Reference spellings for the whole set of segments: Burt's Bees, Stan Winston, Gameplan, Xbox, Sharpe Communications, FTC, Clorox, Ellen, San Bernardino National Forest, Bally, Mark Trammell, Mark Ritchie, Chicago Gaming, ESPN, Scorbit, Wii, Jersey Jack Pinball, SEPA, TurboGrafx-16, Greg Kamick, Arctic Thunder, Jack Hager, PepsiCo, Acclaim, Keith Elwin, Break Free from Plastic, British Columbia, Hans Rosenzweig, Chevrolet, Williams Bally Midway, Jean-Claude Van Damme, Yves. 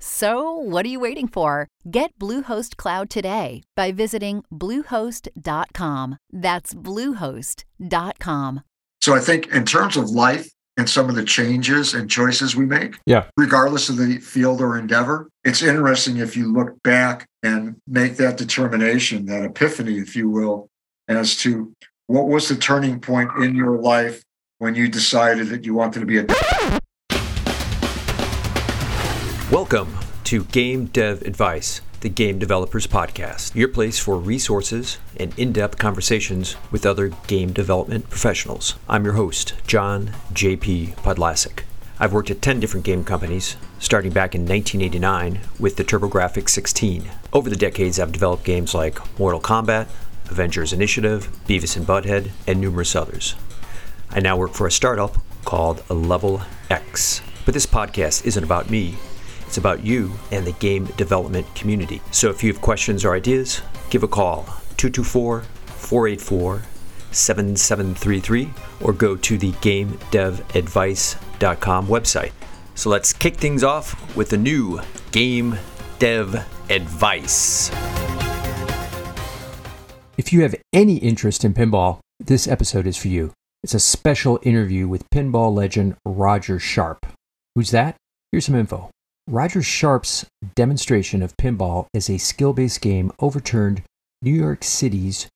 So, what are you waiting for? Get Bluehost Cloud today by visiting Bluehost.com. That's Bluehost.com. So I think in terms of life and some of the changes and choices we make, regardless of the field or endeavor, it's interesting if you look back and make that determination, that epiphany, if you will, as to what was the turning point in your life when you decided that you wanted to be a... Welcome to Game Dev Advice, the Game Developers Podcast, your place for resources and in-depth conversations with other game development professionals. I'm your host, John J.P. Podlasic. I've worked at 10 different game companies, starting back in 1989 with the TurboGrafx-16. Over the decades, I've developed games like Mortal Kombat, Avengers Initiative, Beavis and Butthead, and numerous others. I now work for a startup called Level X. But this podcast isn't about me. It's about you and the game development community. So if you have questions or ideas, give a call, 224-484-7733, or go to the GameDevAdvice.com website. So let's kick things off with the new Game Dev Advice. If you have any interest in pinball, this episode is for you. It's a special interview with pinball legend Roger Sharpe. Who's that? Here's some info. Roger Sharpe's demonstration of pinball as a skill-based game overturned New York City's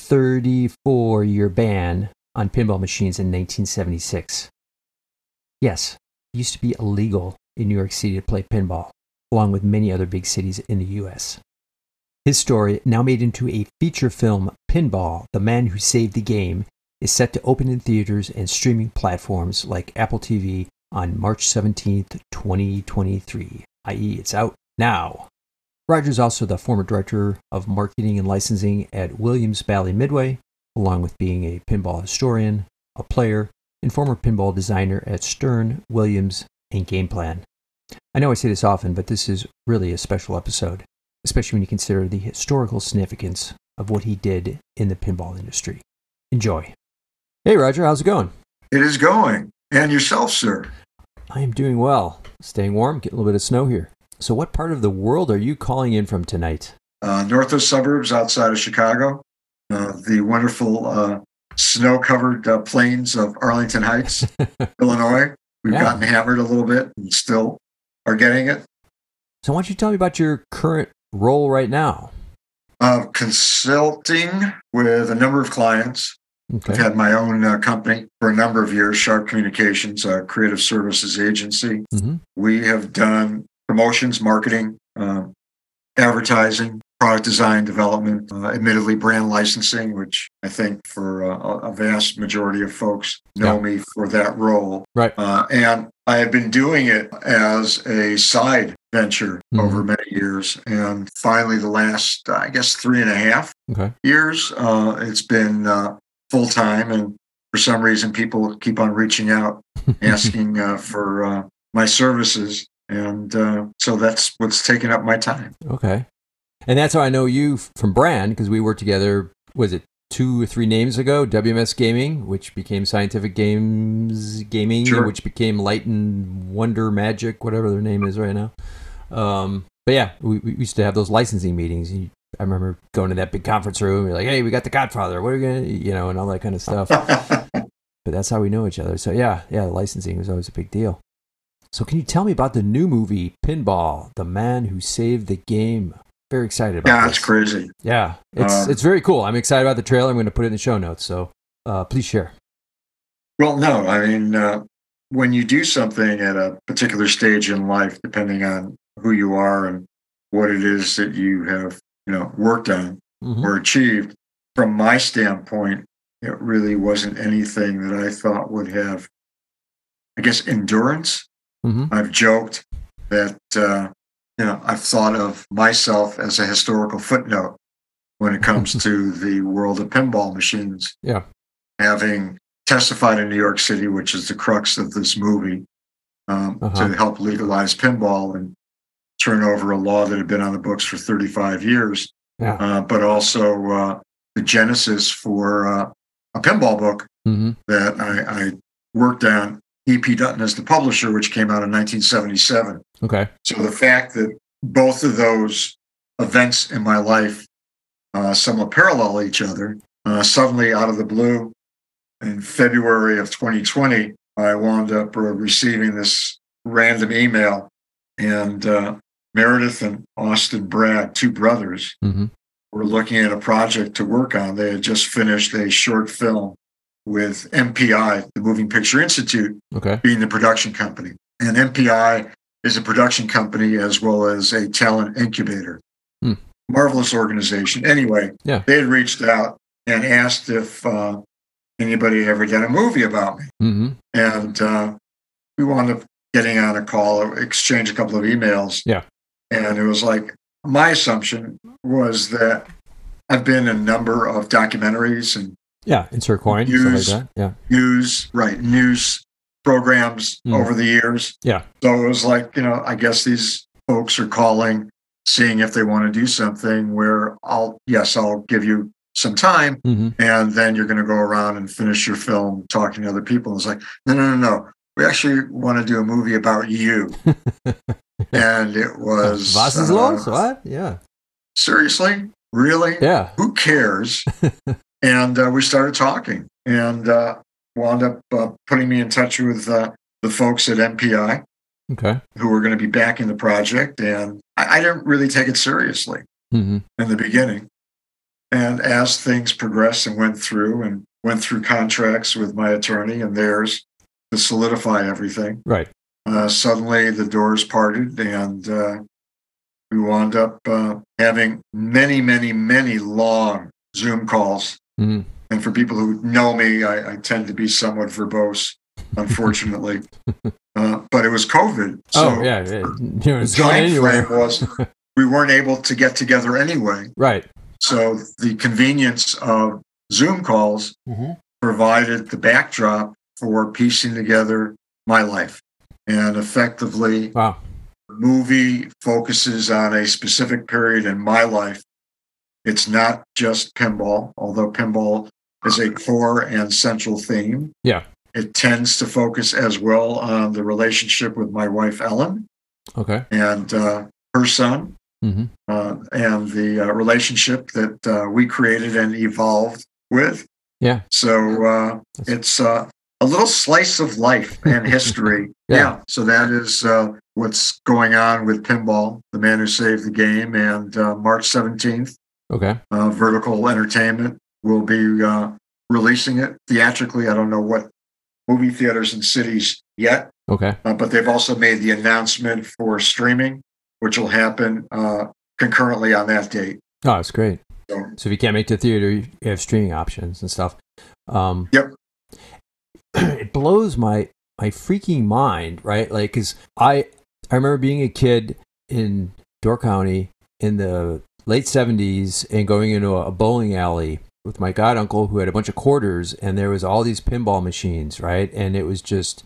34-year ban on pinball machines in 1976. Yes, it used to be illegal in New York City to play pinball, along with many other big cities in the U.S. His story, now made into a feature film, Pinball: The Man Who Saved the Game, is set to open in theaters and streaming platforms like Apple TV on March 17th, 2023, i.e. it's out now. Roger's also the former director of marketing and licensing at Williams Bally Midway, along with being a pinball historian, a player, and former pinball designer at Stern, Williams, and Gameplan. I know I say this often, but this is really a special episode, especially when you consider the historical significance of what he did in the pinball industry. Enjoy. Hey, Roger, how's it going? It is going. And yourself, sir? I am doing well. Staying warm, getting a little bit of snow here. So what part of the world are you calling in from tonight? North of suburbs outside of Chicago. The wonderful snow-covered plains of Arlington Heights, Illinois. We've gotten hammered a little bit and still are getting it. So why don't you tell me about your current role right now? Consulting with a number of clients. Okay. I've had my own company for a number of years, Sharpe Communications, a creative services agency. Mm-hmm. We have done promotions, marketing, advertising, product design, development, admittedly brand licensing, which I think for a vast majority of folks know me for that role. Right. And I have been doing it as a side venture over many years. And finally, the last, I guess, 3.5 years, it's been full time, and for some reason, people keep on reaching out, asking for my services, and so that's what's taken up my time. Okay, and that's how I know you from brand, because we worked together. Was it 2 or 3 names ago? WMS Gaming, which became Scientific Games Gaming, which became Light and Wonder Magic, whatever their name is right now. But yeah, we used to have those licensing meetings. I remember going to that big conference room. You're like, hey, we got the Godfather. What are we going to, and all that kind of stuff. But that's how we know each other. So yeah, licensing was always a big deal. So can you tell me about the new movie, Pinball: The Man Who Saved the Game? Very excited about this. Yeah, it's crazy. Yeah, it's very cool. I'm excited about the trailer. I'm going to put it in the show notes. So please share. Well, no, I mean, when you do something at a particular stage in life, depending on who you are and what it is that you have, you know, worked on or achieved. From my standpoint, it really wasn't anything that I thought would have, I guess, endurance. I've joked that, you know, I've thought of myself as a historical footnote when it comes to the world of pinball machines. Yeah. Having testified in New York City, which is the crux of this movie, to help legalize pinball and turn over a law that had been on the books for 35 years, but also the genesis for a pinball book that I worked on, E.P. Dutton as the publisher, which came out in 1977. Okay. So the fact that both of those events in my life somewhat parallel each other, suddenly out of the blue, in February of 2020, I wound up receiving this random email, and Meredith and Austin Brad, two brothers, were looking at a project to work on. They had just finished a short film with MPI, the Moving Picture Institute, being the production company. And MPI is a production company as well as a talent incubator. Marvelous organization. Anyway, they had reached out and asked if anybody ever done a movie about me. And we wound up getting on a call, exchange a couple of emails. And it was like, my assumption was that I've been in a number of documentaries and insert coin, news, stuff like that. News programs over the years. So it was like, you know, I guess these folks are calling, seeing if they want to do something where I'll give you some time, and then you're going to go around and finish your film talking to other people. It's like, no. We actually want to do a movie about you. And it was... Was is los? What? Yeah. Seriously? Really? Yeah. Who cares? And we started talking, and wound up putting me in touch with the folks at MPI, who were going to be backing the project. And I didn't really take it seriously in the beginning. And as things progressed and went through contracts with my attorney and theirs to solidify everything. Right. Suddenly the doors parted, and we wound up having many, many, many long Zoom calls. And for people who know me, I tend to be somewhat verbose, unfortunately. But it was COVID. The time frame was we weren't able to get together anyway. Right. So the convenience of Zoom calls provided the backdrop for piecing together my life. And effectively, the movie focuses on a specific period in my life. It's not just pinball, although pinball is a core and central theme. Yeah. It tends to focus as well on the relationship with my wife, Ellen, and her son, and the relationship that we created and evolved with. Yeah. So it's a little slice of life and history. So that is what's going on with Pinball, The Man Who Saved the Game, and March 17th. Vertical Entertainment will be releasing it theatrically. I don't know what movie theaters and cities yet. But they've also made the announcement for streaming, which will happen concurrently on that date. Oh, that's great. So if you can't make the theater, you have streaming options and stuff. Yep. It blows my freaking mind, right? Like, because I remember being a kid in Door County in the late 70s and going into a bowling alley with my goduncle who had a bunch of quarters, and there was all these pinball machines, right? And it was just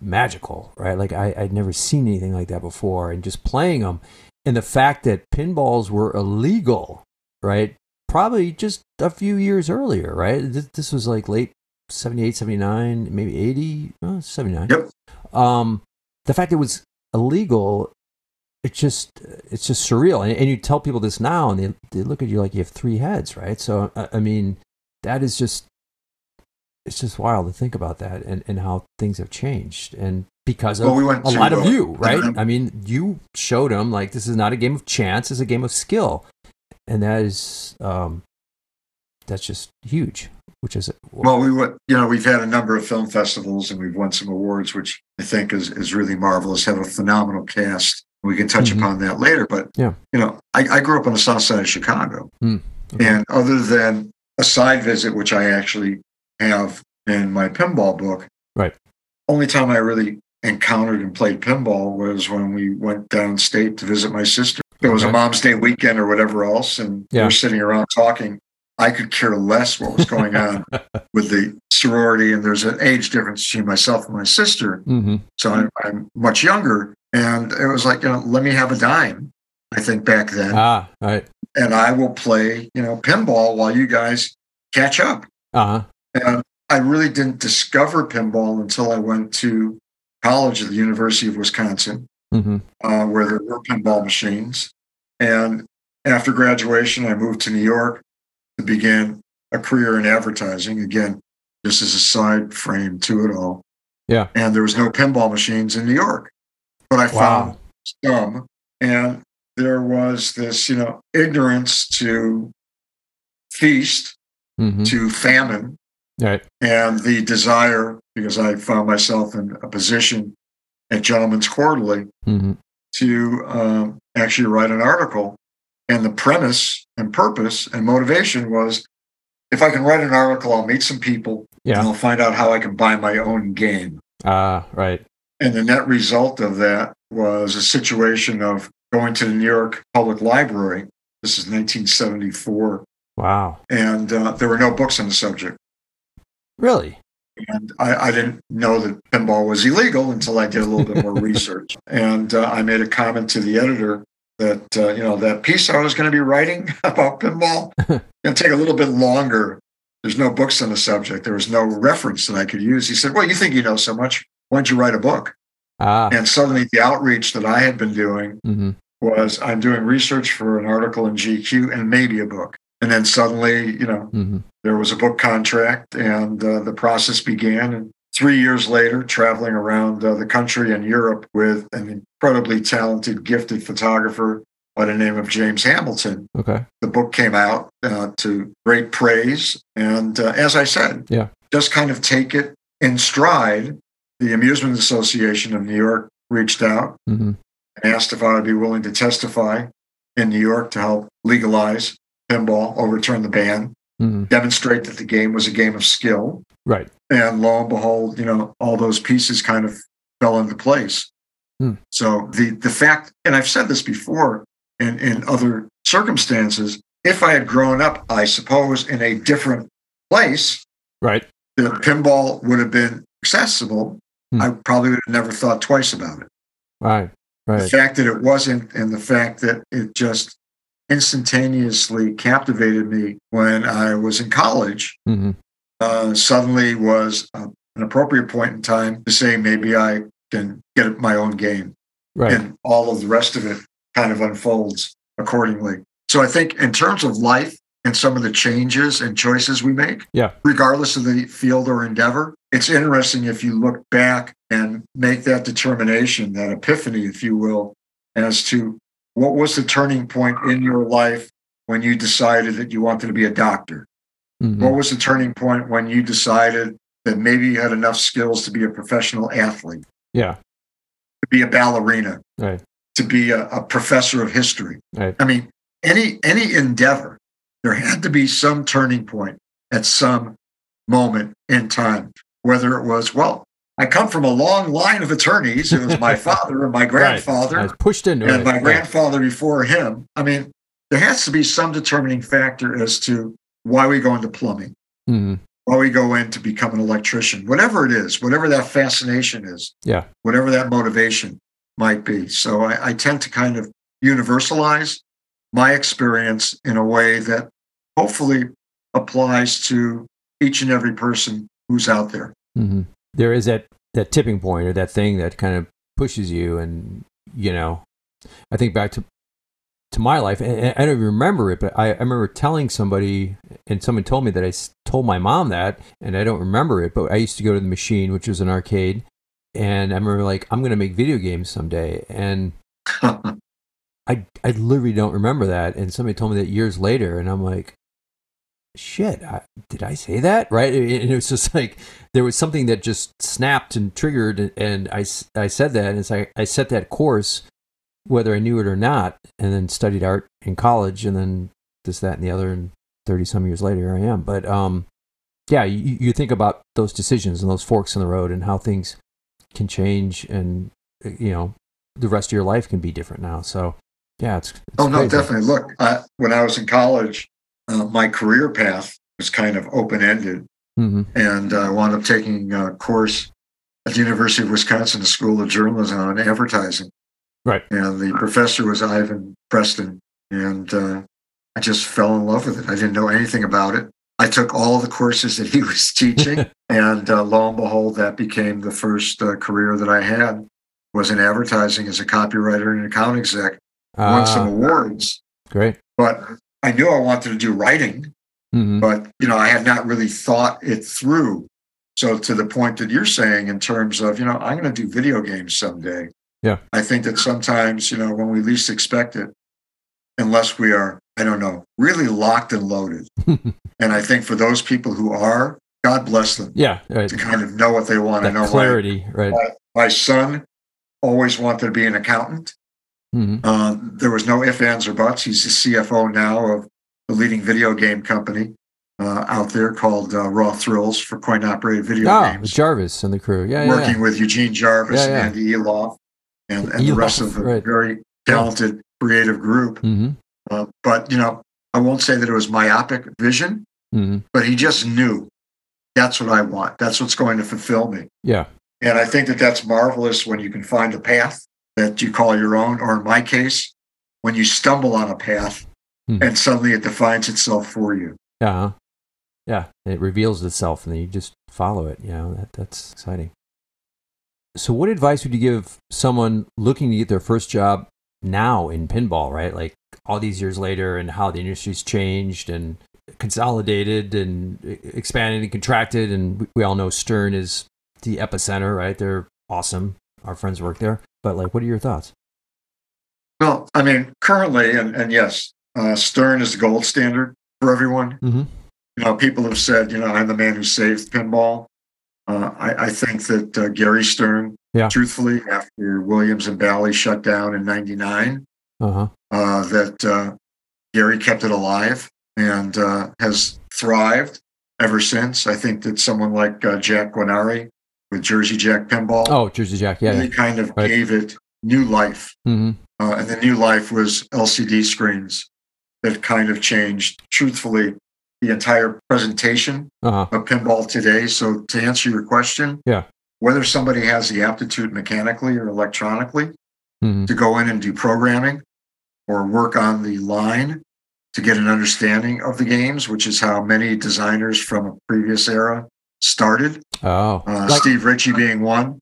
magical, right? Like I'd never seen anything like that before, and just playing them. And the fact that pinballs were illegal, right? Probably just a few years earlier, right? This was like late 78, 79, maybe 80, 79. Yep. The fact it was illegal, it's just surreal. And you tell people this now, and they look at you like you have three heads, right? So, I mean, that is just, it's just wild to think about that, and how things have changed, and because of a lot of you, right? I mean, you showed them like this is not a game of chance; it's a game of skill, and that is that's just huge. Which is we've had a number of film festivals, and we've won some awards, which I think is really marvelous. Have a phenomenal cast We can touch upon that later, but you know, I grew up on the south side of Chicago, and other than a side visit, which I actually have in my pinball book, only time I really encountered and played pinball was when we went downstate to visit my sister. It was a Mom's Day weekend or whatever else, and we're sitting around talking. I could care less what was going on with the sorority, and there's an age difference between myself and my sister, so I'm much younger. And it was like, you know, let me have a dime, I think, back then. And I will play, you know, pinball while you guys catch up. And I really didn't discover pinball until I went to college at the University of Wisconsin, where there were pinball machines. And after graduation, I moved to New York to begin a career in advertising. Again, just as a side frame to it all. And there was no pinball machines in New York. But I found some, and there was this, you know, ignorance to feast, to famine, and the desire, because I found myself in a position at Gentleman's Quarterly to actually write an article. And the premise and purpose and motivation was, if I can write an article, I'll meet some people, and I'll find out how I can buy my own game. And the net result of that was a situation of going to the New York Public Library. This is 1974. Wow. And there were no books on the subject. Really? And I didn't know that pinball was illegal until I did a little bit more research. And I made a comment to the editor that, you know, that piece I was going to be writing about pinball going to take a little bit longer. There's no books on the subject. There was no reference that I could use. He said, well, you think you know so much. Why don't you write a book? And suddenly the outreach that I had been doing was, I'm doing research for an article in GQ and maybe a book. And then suddenly, you know, there was a book contract, and the process began. And 3 years later, traveling around the country and Europe with an incredibly talented, gifted photographer by the name of James Hamilton. The book came out to great praise. And as I said, just kind of take it in stride. The Amusement Association of New York reached out and asked if I would be willing to testify in New York to help legalize pinball, overturn the ban, demonstrate that the game was a game of skill. And lo and behold, you know, all those pieces kind of fell into place. So the fact, and I've said this before in other circumstances, if I had grown up, I suppose, in a different place, the pinball would have been accessible. I probably would have never thought twice about it. The fact that it wasn't, and the fact that it just instantaneously captivated me when I was in college, suddenly was an appropriate point in time to say, maybe I can get my own game. And all of the rest of it kind of unfolds accordingly. So I think in terms of life and some of the changes and choices we make, regardless of the field or endeavor, it's interesting if you look back and make that determination, that epiphany, if you will, as to what was the turning point in your life when you decided that you wanted to be a doctor? What was the turning point when you decided that maybe you had enough skills to be a professional athlete? To be a ballerina, to be a professor of history. I mean, any endeavor, there had to be some turning point at some moment in time. Whether it was, well, I come from a long line of attorneys. It was my father and my grandfather, I was pushed into and it. My grandfather before him. I mean, there has to be some determining factor as to why we go into plumbing, why we go in to become an electrician, whatever it is, whatever that fascination is, whatever that motivation might be. So I tend to kind of universalize my experience in a way that hopefully applies to each and every person who's out there. There is that tipping point, or that thing that kind of pushes you. And, you know, I think back to my life, and I don't even remember it, but I remember telling somebody, and someone told me that I told my mom that, and I don't remember it, but I used to go to the machine, which was an arcade, and I remember, like, I'm going to make video games someday. And I literally don't remember that. And somebody told me that years later, and I'm like, shit, did I say that? Right? And it was just like, there was something that just snapped and triggered, and I said that, and it's like, I set that course whether I knew it or not, and then studied art in college, and then this, that, and the other, and 30-some years later, I am. But, yeah, you think about those decisions and those forks in the road and how things can change, and, you know, the rest of your life can be different now. So, yeah, it's oh, no, crazy. Definitely. Look, when I was in college, my career path was kind of open-ended, mm-hmm. and I wound up taking a course at the University of Wisconsin, the School of Journalism, on advertising. Right. And the professor was Ivan Preston, and I just fell in love with it. I didn't know anything about it. I took all the courses that he was teaching, and lo and behold, that became the first career that I had, was in advertising as a copywriter and an account exec. Won some awards. Great. But I knew I wanted to do writing, mm-hmm. but you know, I had not really thought it through. So to the point that you're saying, in terms of, you know, I'm going to do video games someday. Yeah. I think that sometimes, you know, when we least expect it, unless we are, I don't know, really locked and loaded. And I think for those people who are, God bless them. Yeah. Right. To kind of know what they want to know. Clarity, right. My son always wanted to be an accountant. Mm-hmm. There was no ifs, ands, or buts. He's the CFO now of the leading video game company out there called Raw Thrills for coin-operated video games. With Jarvis and the crew. Working with Eugene Jarvis and Andy Eloff and the rest of the very talented, creative group. Mm-hmm. But, you know, I won't say that it was myopic vision, mm-hmm. but he just knew that's what I want. That's what's going to fulfill me. Yeah. And I think that that's marvelous when you can find a path that you call your own, or in my case, when you stumble on a path and suddenly it defines itself for you. Uh-huh. Yeah, it reveals itself, and then you just follow it. You know, that's exciting. So what advice would you give someone looking to get their first job now in pinball, right? Like all these years later, and how the industry's changed and consolidated and expanded and contracted. And we all know Stern is the epicenter, right? They're awesome. Our friends work there. But like, what are your thoughts? Well, I mean, currently, and yes, Stern is the gold standard for everyone. Mm-hmm. You know, people have said, you know, I'm the man who saved pinball. I think that Gary Stern, truthfully, after Williams and Bally shut down in 99, that Gary kept it alive and has thrived ever since. I think that someone like Jack Guarnari, with Jersey Jack Pinball. Oh, Jersey Jack, yeah. They kind of gave it new life. Mm-hmm. And the new life was LCD screens that kind of changed, truthfully, the entire presentation of pinball today. So to answer your question, whether somebody has the aptitude mechanically or electronically to go in and do programming or work on the line to get an understanding of the games, which is how many designers from a previous era started. Steve Ritchie being one.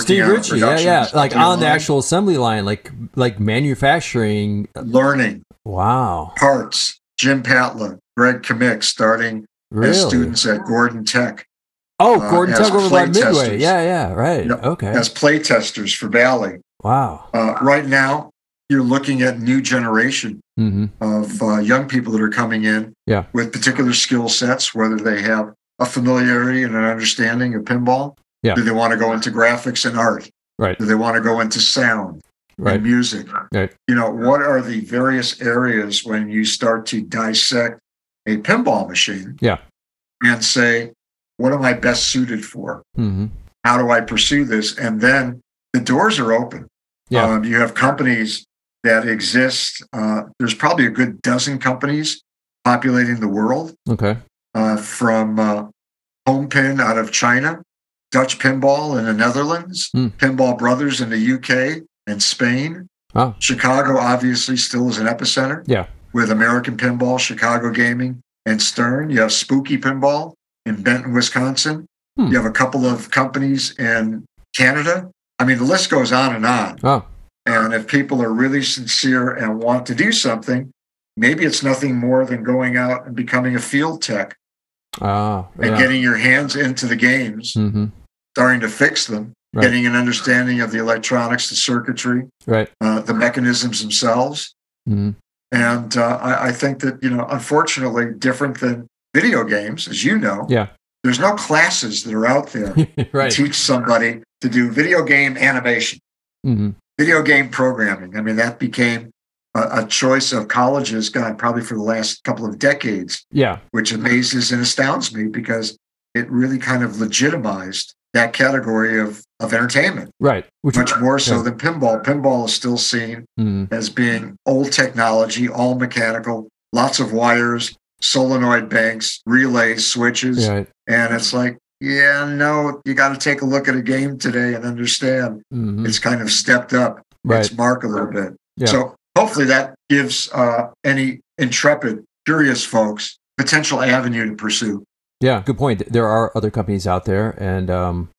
Steve Ritchie, like on the actual assembly line, like manufacturing, learning. Wow. Parts. Jim Patla, Greg Kamick, starting as students at Gordon Tech. Gordon Tech over by Midway. As play testers for Bally. Wow. Right now, you're looking at new generation of young people that are coming in with particular skill sets, whether they have a familiarity and an understanding of pinball. Yeah. Do they want to go into graphics and art? Right. Do they want to go into sound and music? Right. You know, what are the various areas when you start to dissect a pinball machine and say, what am I best suited for? Mm-hmm. How do I pursue this? And then the doors are open. Yeah. You have companies that exist. There's probably a good dozen companies populating the world. Okay. From Home Pin out of China, Dutch Pinball in the Netherlands, Pinball Brothers in the UK and Spain. Oh. Chicago obviously still is an epicenter with American Pinball, Chicago Gaming, and Stern. You have Spooky Pinball in Benton, Wisconsin. You have a couple of companies in Canada. I mean, the list goes on and on. Oh. And if people are really sincere and want to do something, maybe it's nothing more than going out and becoming a field tech. And getting your hands into the games, starting to fix them, getting an understanding of the electronics, the circuitry, the mechanisms themselves. And I think that, you know, unfortunately, different than video games, as you know, there's no classes that are out there to teach somebody to do video game animation. Video game programming. I mean, that became a choice of colleges, God, probably for the last couple of decades. Yeah. Which amazes and astounds me because it really kind of legitimized that category of entertainment. Right. Which much more so than pinball. Pinball is still seen as being old technology, all mechanical, lots of wires, solenoid banks, relays, switches. Right. And it's like, yeah, no, you got to take a look at a game today and understand it's kind of stepped up its mark a little bit. Yeah. So hopefully that gives any intrepid, curious folks potential avenue to pursue. Yeah, good point. There are other companies out there, and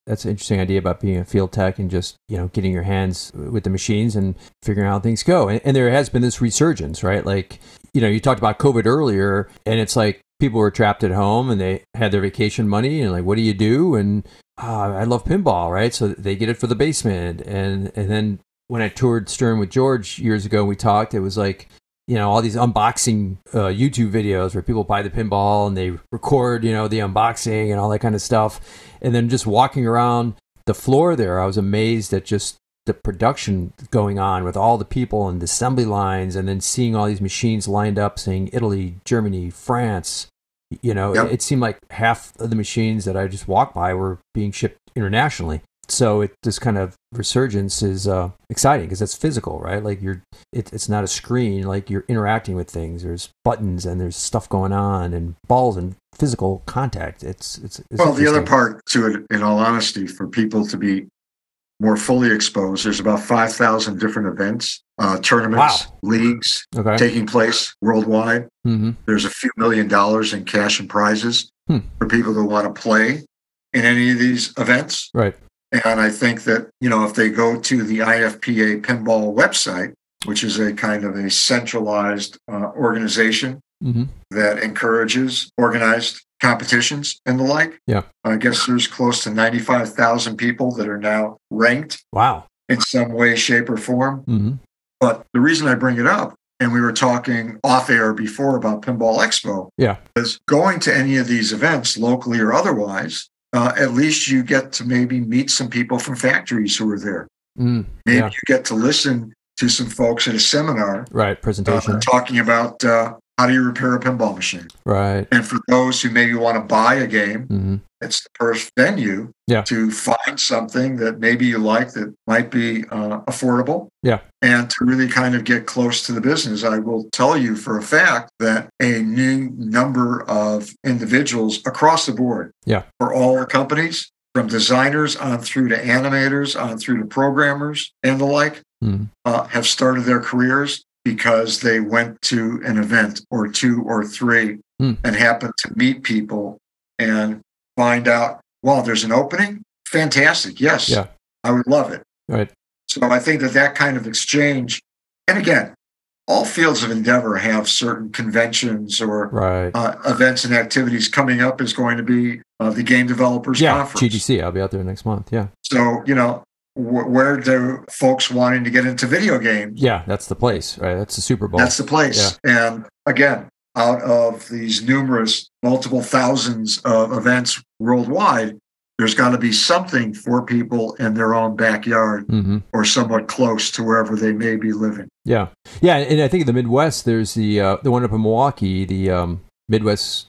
that's an interesting idea about being a field tech and just, you know, getting your hands with the machines and figuring out how things go. And there has been this resurgence, right? Like, you know, you talked about COVID earlier, and it's like people were trapped at home and they had their vacation money, and like, what do you do? And I love pinball, right? So they get it for the basement. And then when I toured Stern with George years ago, we talked, it was like, you know, all these unboxing YouTube videos where people buy the pinball and they record, you know, the unboxing and all that kind of stuff. And then just walking around the floor there, I was amazed at just the production going on with all the people and the assembly lines, and then seeing all these machines lined up saying Italy, Germany, France. You know, it seemed like half of the machines that I just walked by were being shipped internationally. So this kind of resurgence is exciting because that's physical, right? Like it's not a screen. Like you're interacting with things. There's buttons and there's stuff going on and balls and physical contact. It's well, the other part to it, in all honesty, for people to be more fully exposed, there's about 5,000 different events, tournaments, leagues taking place worldwide. There's a few $1 million in cash and prizes for people who want to play in any of these events. Right. And I think that, you know, if they go to the IFPA pinball website, which is a kind of a centralized organization that encourages organized competitions and the like, I guess there's close to 95,000 people that are now ranked in some way, shape, or form. But the reason I bring it up, and we were talking off air before about Pinball Expo, is going to any of these events, locally or otherwise, at least you get to maybe meet some people from factories who are there. Maybe you get to listen to some folks at a seminar, presentation, talking about how do you repair a pinball machine. Right. And for those who maybe want to buy a game, it's the first venue to find something that maybe you like that might be affordable. Yeah. And to really kind of get close to the business. I will tell you for a fact that a new number of individuals across the board for all our companies, from designers on through to animators, on through to programmers and the like, have started their careers because they went to an event or two or three and happened to meet people and find out, wow, there's an opening? Fantastic. Yes. Yeah. I would love it. Right. So I think that kind of exchange, and again, all fields of endeavor have certain conventions or events and activities. Coming up is going to be the Game Developers Conference. GDC. I'll be out there next month. Yeah. So, you know, where do folks wanting to get into video games? Yeah, that's the place, right? That's the Super Bowl. That's the place. Yeah. And again, out of these numerous, multiple thousands of events worldwide, there's got to be something for people in their own backyard or somewhat close to wherever they may be living. Yeah. Yeah, and I think in the Midwest, there's the one up in Milwaukee, the Midwest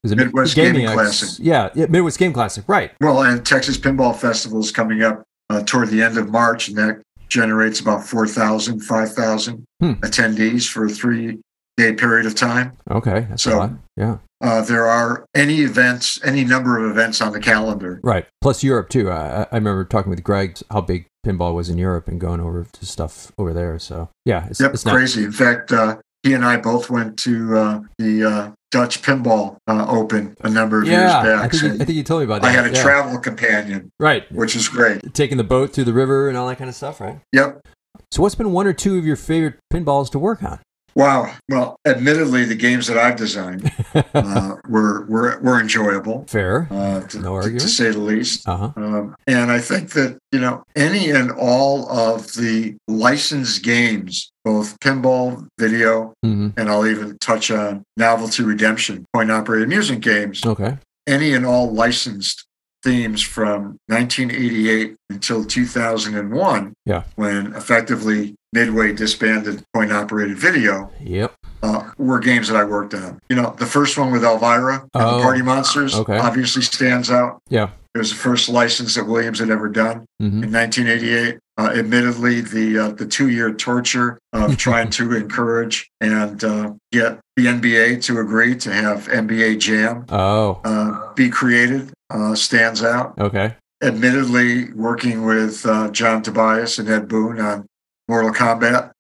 Gaming Classic. Yeah, Midwest Game Classic, right. Well, and Texas Pinball Festival is coming up toward the end of March, and that generates about 4,000, 5,000 attendees for a 3-day period of time. Okay, that's a lot. Yeah, there are any number of events on the calendar. Right, plus Europe too. I remember talking with Greg how big pinball was in Europe and going over to stuff over there. So yeah, it's crazy. In fact, he and I both went to the Dutch Pinball Open a number of years back. I think you told me about that. I had a travel companion, right, which is great. Taking the boat through the river and all that kind of stuff, right? Yep. So what's been one or two of your favorite pinballs to work on? Wow. Well, admittedly, the games that I've designed were enjoyable. Fair. No argument. To say the least. Uh-huh. And I think that, you know, any and all of the licensed games, both pinball, video, and I'll even touch on novelty redemption, point-operated music games. Okay. Any and all licensed themes from 1988 until 2001, when effectively Midway disbanded coin-operated video, were games that I worked on. You know, the first one with Elvira and the Party Monsters obviously stands out. Yeah. It was the first license that Williams had ever done in 1988. Admittedly, the two-year torture of trying to encourage and get the NBA to agree to have NBA Jam be created stands out. Okay. Admittedly, working with John Tobias and Ed Boon on Mortal Kombat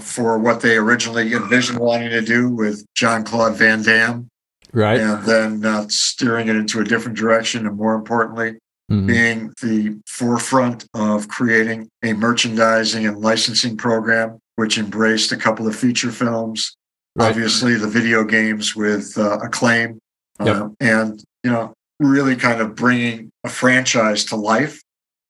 for what they originally envisioned wanting to do with Jean-Claude Van Damme. Right. And then steering it into a different direction, and more importantly, being the forefront of creating a merchandising and licensing program, which embraced a couple of feature films, obviously the video games with Acclaim, and, you know, really kind of bringing a franchise to life.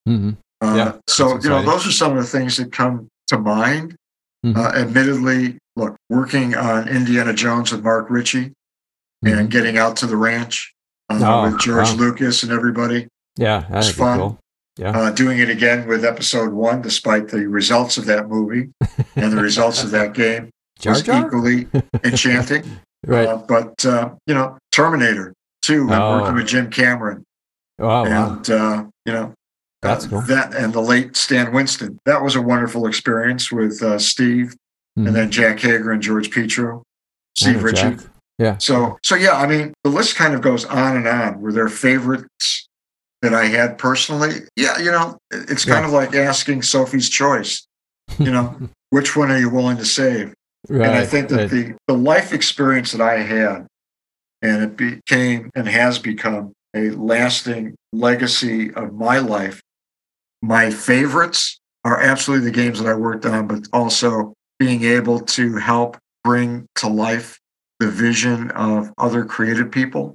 So, you know, those are some of the things that come to mind. Admittedly, look, working on Indiana Jones with Mark Ritchie and getting out to the ranch with George Lucas and everybody. That's fun. Cool. Doing it again with episode one, despite the results of that movie and the results of that game, Jar Jar? Was equally enchanting. But, you know, Terminator 2 and working with Jim Cameron. And, you know, that's cool. That and the late Stan Winston. That was a wonderful experience with Steve and then Jack Hager and George Petro, Steve Ritchie. So, yeah, I mean, the list kind of goes on and on. Were their favorites that I had personally? Yeah, you know, it's kind of like asking Sophie's Choice, you know, which one are you willing to save? And I think that the life experience that I had, and it became and has become a lasting legacy of my life. My favorites are absolutely the games that I worked on, but also being able to help bring to life the vision of other creative people,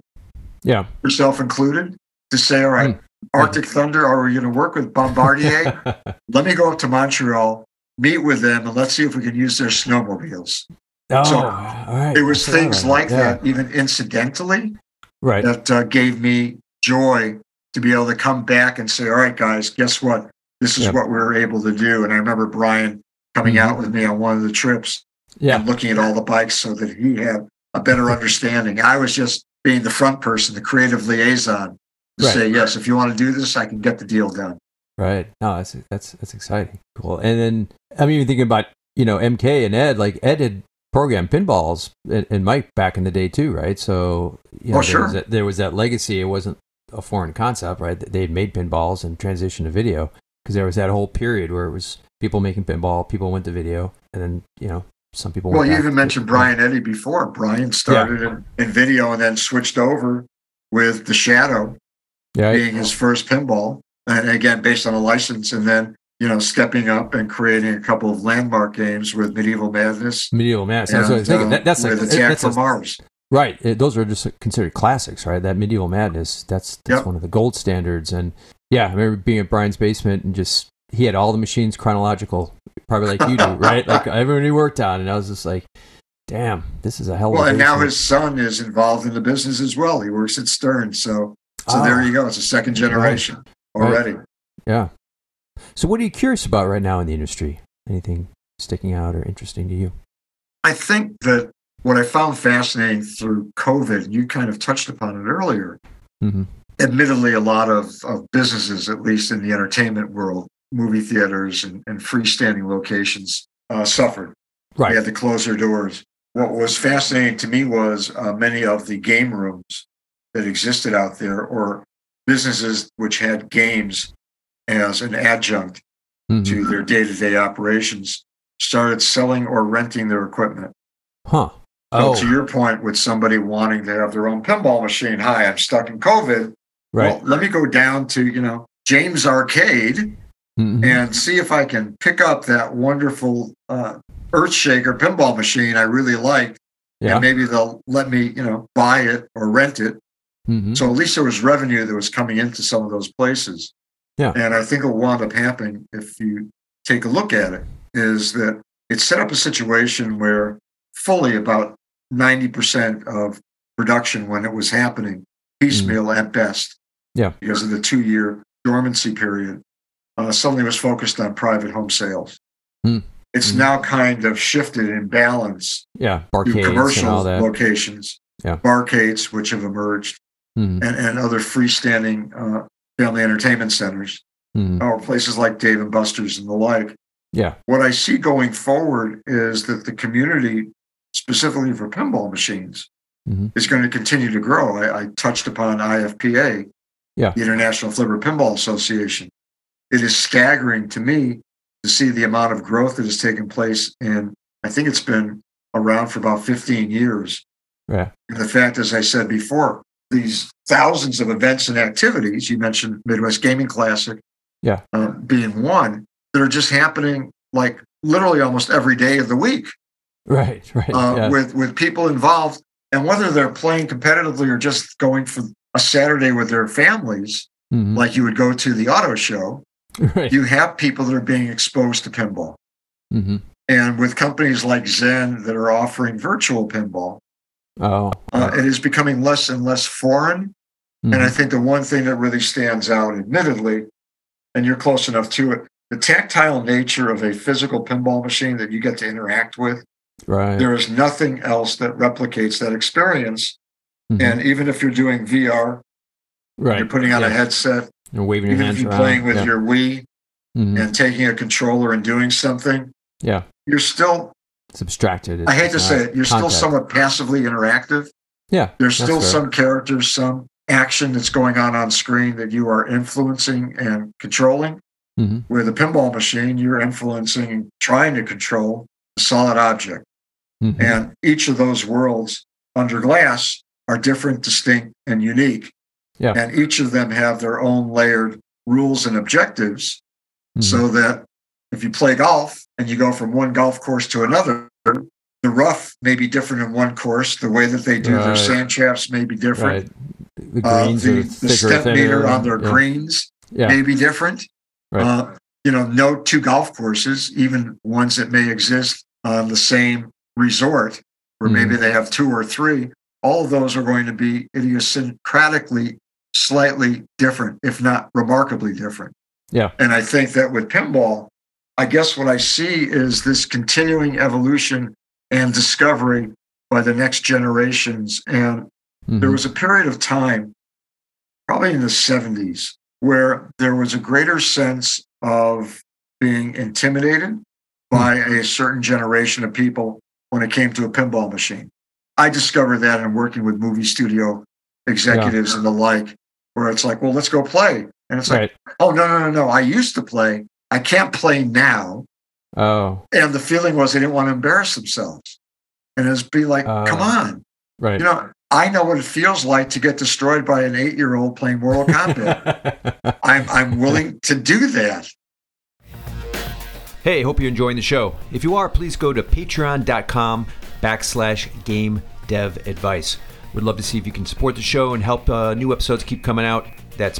yourself included, to say, all right, Arctic Thunder, are we going to work with Bombardier? Let me go up to Montreal, meet with them, and let's see if we can use their snowmobiles. It was things like that, even incidentally, that gave me joy to be able to come back and say, all right, guys, guess what? This is what we were able to do. And I remember Brian coming out with me on one of the trips and looking at all the bikes so that he had a better understanding. I was just being the front person, the creative liaison. Say yes, if you want to do this, I can get the deal done. No, that's exciting. Cool. And then I'm even thinking about, you know, MK and Ed. Like Ed had programmed pinballs and Mike back in the day too, right? So you know, there was that legacy. It wasn't a foreign concept, right? They had made pinballs and transitioned to video, because there was that whole period where it was people making pinball, people went to video, and then you know some people. Well, you even mentioned Brian Eddy before. Brian started in video and then switched over with the Shadow. Being his first pinball, and again, based on a license, and then, you know, stepping up and creating a couple of landmark games with Medieval Madness. Medieval Madness, and, that's what I was thinking. That's like Attack from Mars. Right. Those are just considered classics, right? That Medieval Madness, that's one of the gold standards. And yeah, I remember being at Brian's basement and just, he had all the machines chronological, probably like you do, right? Like everyone he worked on. And I was just like, damn, this is a hell of a basement. Well, and now his son is involved in the business as well. He works at Stern, So there you go. It's a second generation already. Yeah. So what are you curious about right now in the industry? Anything sticking out or interesting to you? I think that what I found fascinating through COVID, you kind of touched upon it earlier. Admittedly, a lot of businesses, at least in the entertainment world, movie theaters and freestanding locations suffered. They had to close their doors. What was fascinating to me was many of the game rooms that existed out there, or businesses which had games as an adjunct to their day-to-day operations, started selling or renting their equipment. So to your point, with somebody wanting to have their own pinball machine, hi, I'm stuck in COVID. Well, let me go down to James Arcade and see if I can pick up that wonderful Earthshaker pinball machine I really like, and maybe they'll let me buy it or rent it. So at least there was revenue that was coming into some of those places. And I think what wound up happening, if you take a look at it, is that it set up a situation where fully about 90% of production when it was happening, piecemeal at best, Yeah. Because of the 2-year dormancy period, suddenly was focused on private home sales. Mm. It's now kind of shifted in balance to commercial locations, barcades, which have emerged, and other freestanding family entertainment centers, or places like Dave and Buster's and the like. Yeah. What I see going forward is that the community, specifically for pinball machines, is going to continue to grow. I touched upon IFPA, the International Flipper Pinball Association. It is staggering to me to see the amount of growth that has taken place. And I think it's been around for about 15 years. Yeah. And the fact, as I said before, these thousands of events and activities, you mentioned Midwest Gaming Classic being one, that are just happening like literally almost every day of the week. Right, right. With people involved. And whether they're playing competitively or just going for a Saturday with their families, like you would go to the auto show, you have people that are being exposed to pinball. And with companies like Zen that are offering virtual pinball, it is becoming less and less foreign. And I think the one thing that really stands out, admittedly, and you're close enough to it, the tactile nature of a physical pinball machine that you get to interact with. Right. There is nothing else that replicates that experience. And even if you're doing VR, you're putting on a headset, you're waving your hands around, playing with your Wii and taking a controller and doing something, you're still... It's abstracted. I hate to say it, you're still somewhat passively interactive. Yeah. There's still some characters, some action that's going on screen that you are influencing and controlling. With a pinball machine, you're influencing and trying to control a solid object. And each of those worlds under glass are different, distinct, and unique. Yeah. And each of them have their own layered rules and objectives, so that if you play golf and you go from one golf course to another, the rough may be different in one course. The way that they do their sand traps may be different. Right. The greens the step meter on their greens may be different. Right. No two golf courses, even ones that may exist on the same resort, where maybe they have two or three, all of those are going to be idiosyncratically slightly different, if not remarkably different. Yeah. And I think that with pinball, I guess what I see is this continuing evolution and discovery by the next generations. And there was a period of time, probably in the 70s, where there was a greater sense of being intimidated by a certain generation of people when it came to a pinball machine. I discovered that in working with movie studio executives and the like, where it's like, well, let's go play. And it's like, oh, no. I used to play. I can't play now. Oh. And the feeling was they didn't want to embarrass themselves. And it was come on. Right. I know what it feels like to get destroyed by an 8-year-old playing Mortal Kombat. I'm willing to do that. Hey, hope you're enjoying the show. If you are, please go to patreon.com/GameDevAdvice. We'd love to see if you can support the show and help new episodes keep coming out. That's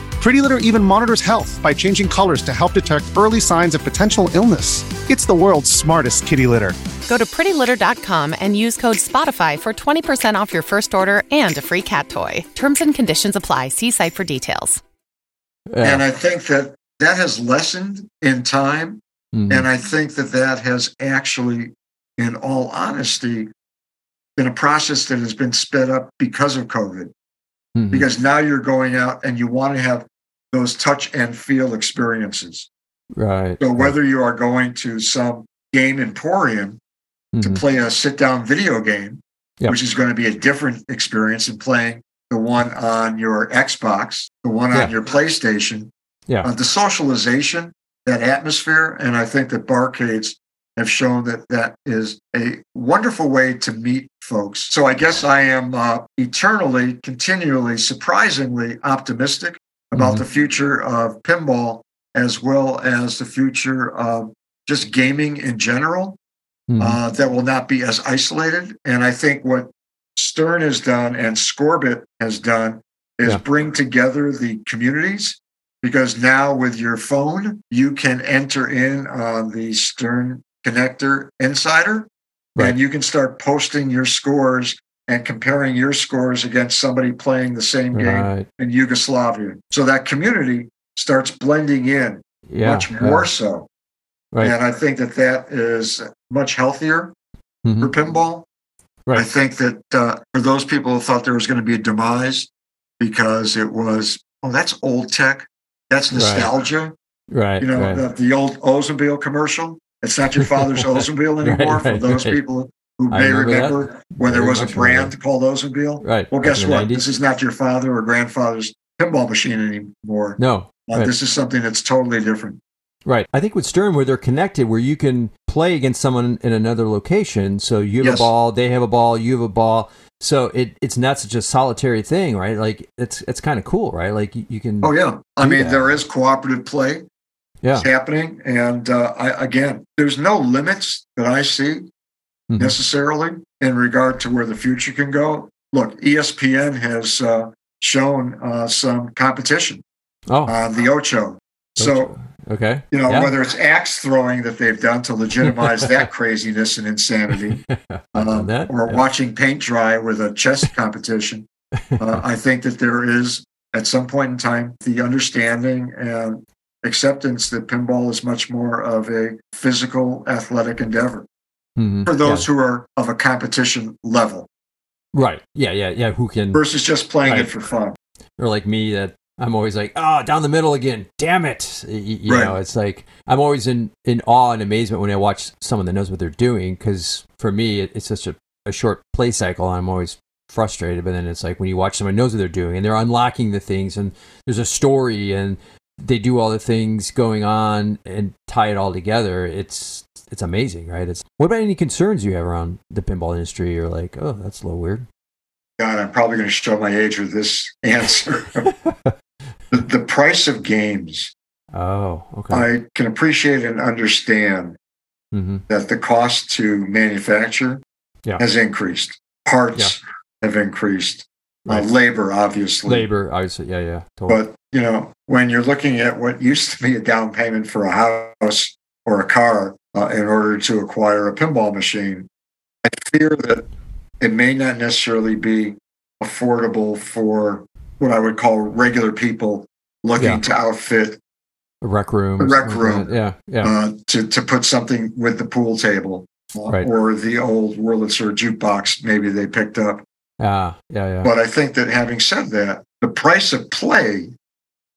Pretty Litter even monitors health by changing colors to help detect early signs of potential illness. It's the world's smartest kitty litter. Go to prettylitter.com and use code SPOTIFY for 20% off your first order and a free cat toy. Terms and conditions apply. See site for details. Yeah. And I think that has lessened in time. And I think that has actually, in all honesty, been a process that has been sped up because of COVID. Because now you're going out and you want to have those touch and feel experiences. Right. So whether you are going to some game emporium to play a sit-down video game, which is going to be a different experience than playing the one on your Xbox, the one on your PlayStation. Yeah, the socialization, that atmosphere, and I think that barcades have shown that is a wonderful way to meet folks. So I guess I am eternally, continually, surprisingly optimistic about the future of pinball, as well as the future of just gaming in general, that will not be as isolated. And I think what Stern has done and Scorbit has done is bring together the communities, because now with your phone, you can enter in on the Stern Connector Insider, and you can start posting your scores and comparing your scores against somebody playing the same game in Yugoslavia. So that community starts blending in much more so. Right. And I think that that is much healthier for pinball. Right. I think that for those people who thought there was going to be a demise because it was, oh, that's old tech. That's nostalgia. Right. You know, the old Oldsmobile commercial. It's not your father's Oldsmobile anymore for those people who may remember when there was a brand called Oldsmobile. Right. Well, guess what? 90s. This is not your father or grandfather's pinball machine anymore. No. This is something that's totally different. Right. I think with Stern, where they're connected, where you can play against someone in another location. So you have a ball, they have a ball, you have a ball. So it's not such a solitary thing, right? Like it's kind of cool, right? Like you can. Oh, yeah. I mean, there is cooperative play. Yeah. It's happening. And again, there's no limits that I see necessarily in regard to where the future can go. Look, ESPN has shown some competition on the Ocho. So, okay. You know, whether it's axe throwing that they've done to legitimize that craziness and insanity, or watching paint dry with a chess competition, I think that there is, at some point in time, the understanding and acceptance that pinball is much more of a physical, athletic endeavor for those who are of a competition level. Right. Yeah. Who can. Versus just playing it for fun. Or like me, that. I'm always like, down the middle again. Damn it. You know, it's like I'm always in awe and amazement when I watch someone that knows what they're doing, because for me, it's such a short play cycle. I'm always frustrated. But then it's like when you watch someone knows what they're doing and they're unlocking the things and there's a story and they do all the things going on and tie it all together. It's amazing, right? What about any concerns you have around the pinball industry? You're like, oh, that's a little weird. God, I'm probably going to show my age with this answer. The price of games. Oh, okay. I can appreciate and understand that the cost to manufacture has increased. Parts have increased. Right. Labor, obviously. Yeah. Totally. But, you know, when you're looking at what used to be a down payment for a house or a car in order to acquire a pinball machine, I fear that it may not necessarily be affordable for what I would call regular people looking to outfit a rec room, to put something with the pool table or the old Wurlitzer jukebox maybe they picked up. But I think that having said that, the price of play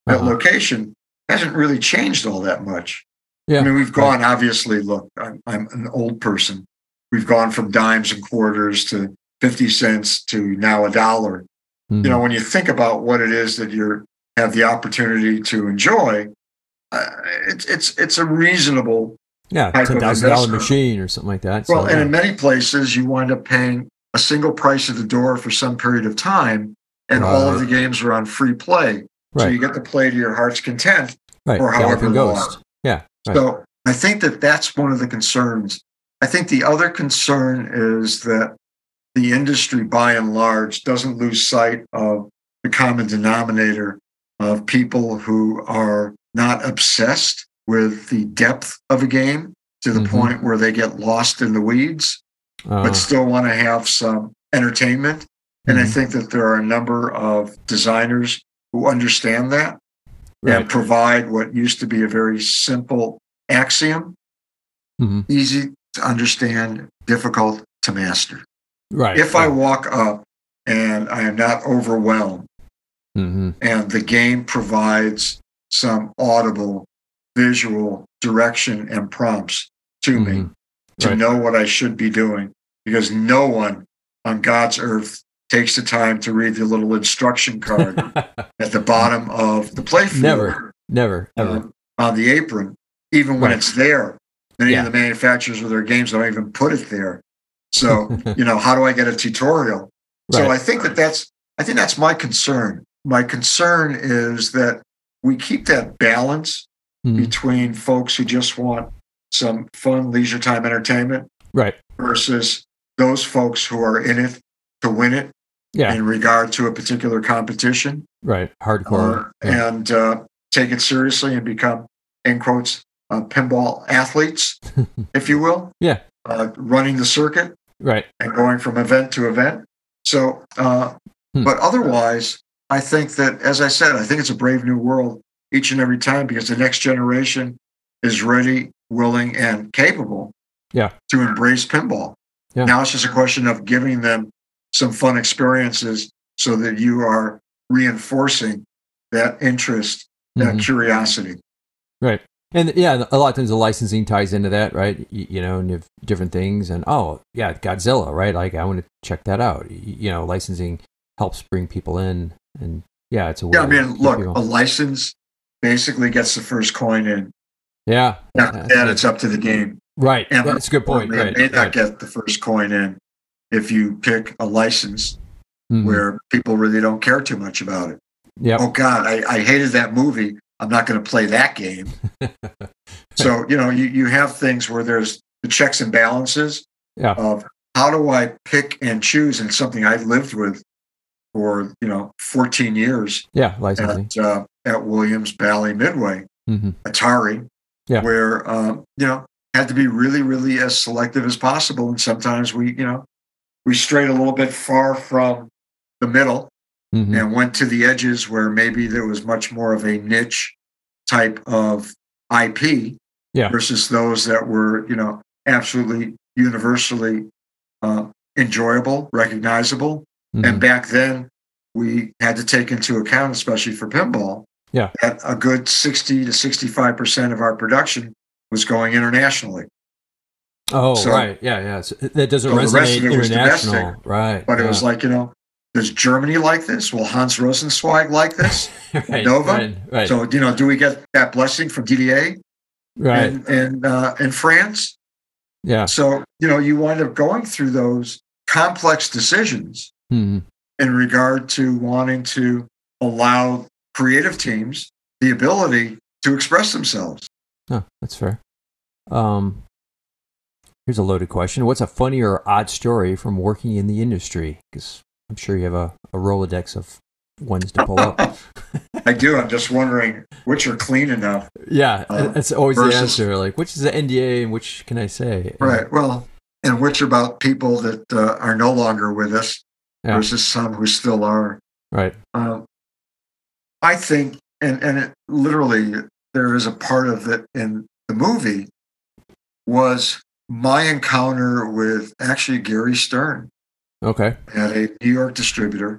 at location hasn't really changed all that much. Yeah. I mean, we've gone, obviously, look, I'm an old person. We've gone from dimes and quarters to 50 cents to now $1. You know, when you think about what it is that you have the opportunity to enjoy, it's a reasonable $10,000 machine or something like that. Well, and in many places, you wind up paying a single price at the door for some period of time, and all of the games are on free play, so you get to play to your heart's content or however long. Yeah. Right. So I think that that's one of the concerns. I think the other concern is that the industry, by and large, doesn't lose sight of the common denominator of people who are not obsessed with the depth of a game to the point where they get lost in the weeds, but still want to have some entertainment. And I think that there are a number of designers who understand that and provide what used to be a very simple axiom, easy to understand, difficult to master. Right. If I walk up and I am not overwhelmed and the game provides some audible visual direction and prompts to me to know what I should be doing, because no one on God's earth takes the time to read the little instruction card at the bottom of the play field. Never, ever. On the apron, even when it's there. Many of the manufacturers with their games don't even put it there. So, you know, how do I get a tutorial? Right. So I think that that's my concern. My concern is that we keep that balance between folks who just want some fun leisure time entertainment right? Versus those folks who are in it to win it, yeah, in regard to a particular competition, right? Hardcore, yeah. And take it seriously and become, in quotes, pinball athletes, if you will. Yeah, running the circuit, right, and going from event to event. So, but otherwise, I think that, as I said, I think it's a brave new world each and every time, because the next generation is ready, willing, and capable, yeah, to embrace pinball. Yeah. Now it's just a question of giving them some fun experiences so that you are reinforcing that interest, that curiosity. Right. And yeah, a lot of times the licensing ties into that, right? You know, and you have different things. And oh, yeah, Godzilla, right? Like, I want to check that out. You know, licensing helps bring people in. And yeah, it's a way. Yeah, I mean, look, people. A license basically gets the first coin in. Yeah. After that, it's up to the game. Right. And that's a good point. They may not get the first coin in if you pick a license where people really don't care too much about it. Yeah. Oh, God, I hated that movie. I'm not going to play that game. So, you know, you have things where there's the checks and balances of how do I pick and choose, and something I lived with for, 14 years at Williams Bally Midway, Atari, where, had to be really, really as selective as possible. And sometimes we strayed a little bit far from the middle. Mm-hmm. And went to the edges where maybe there was much more of a niche type of IP versus those that were, absolutely universally enjoyable, recognizable. Mm-hmm. And back then, we had to take into account, especially for pinball, that a good 60 to 65% of our production was going internationally. Oh, so, right. Yeah, yeah. So that doesn't resonate international. Domestic, right. But it was like, does Germany like this? Will Hans Rosenzweig like this? Right, Nova? Right. So, do we get that blessing from DDA? Right. And France? Yeah. So, you wind up going through those complex decisions in regard to wanting to allow creative teams the ability to express themselves. Oh, that's fair. Here's a loaded question. What's a funny or odd story from working in the industry? Because I'm sure you have a Rolodex of ones to pull up. I do. I'm just wondering which are clean enough. Yeah, that's always the answer. Like, which is the NDA and which can I say? Right. Well, and which about people that are no longer with us versus some who still are. Right. I think, and it, literally, there is a part of it in the movie was my encounter with actually Gary Stern. Okay. At a New York distributor